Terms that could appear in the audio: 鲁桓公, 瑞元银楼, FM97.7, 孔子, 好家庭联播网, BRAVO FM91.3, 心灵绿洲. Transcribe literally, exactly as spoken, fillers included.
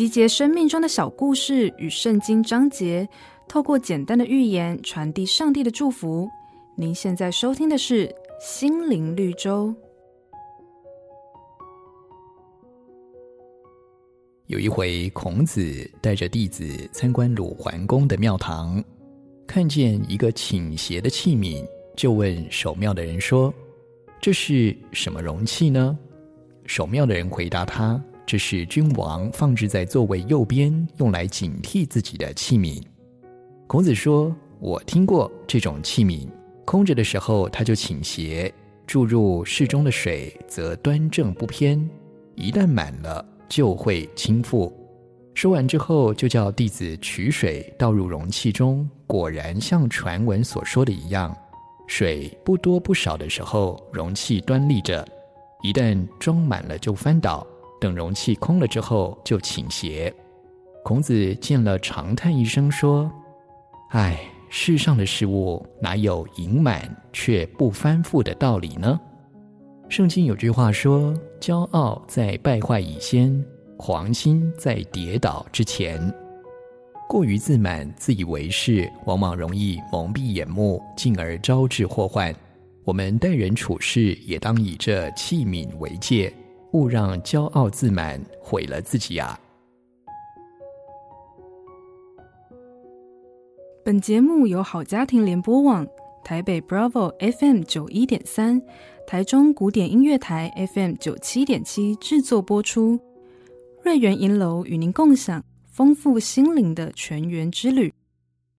集结生命中的小故事与圣经章节，透过简单的寓言传递上帝的祝福。您现在收听的是心灵绿洲。有一回，孔子带着弟子参观鲁桓公的庙堂，看见一个倾斜的器皿，就问守庙的人说：“这是什么容器呢？”守庙的人回答他：“这是君王放置在座位右边，用来警惕自己的器皿。”孔子说：“我听过这种器皿，空着的时候它就倾斜，注入适中的水则端正不偏，一旦满了就会倾覆。”说完之后，就叫弟子取水倒入容器中，果然像传闻所说的一样，水不多不少的时候，容器端立着，一旦装满了就翻倒，等容器空了之后就倾斜。孔子见了，长叹一声说：“唉，世上的事物哪有盈满却不翻覆的道理呢？”圣经有句话说：“骄傲在败坏以先，狂心在跌倒之前。”过于自满、自以为是，往往容易蒙蔽眼目，进而招致祸患。我们待人处事也当以这器皿为戒，勿让骄傲自满毁了自己啊！本节目由好家庭联播网、台北 Bravo F M 九一点三、台中古典音乐台 F M 九七点七制作播出。瑞元银楼与您共享丰富心灵的全员之旅。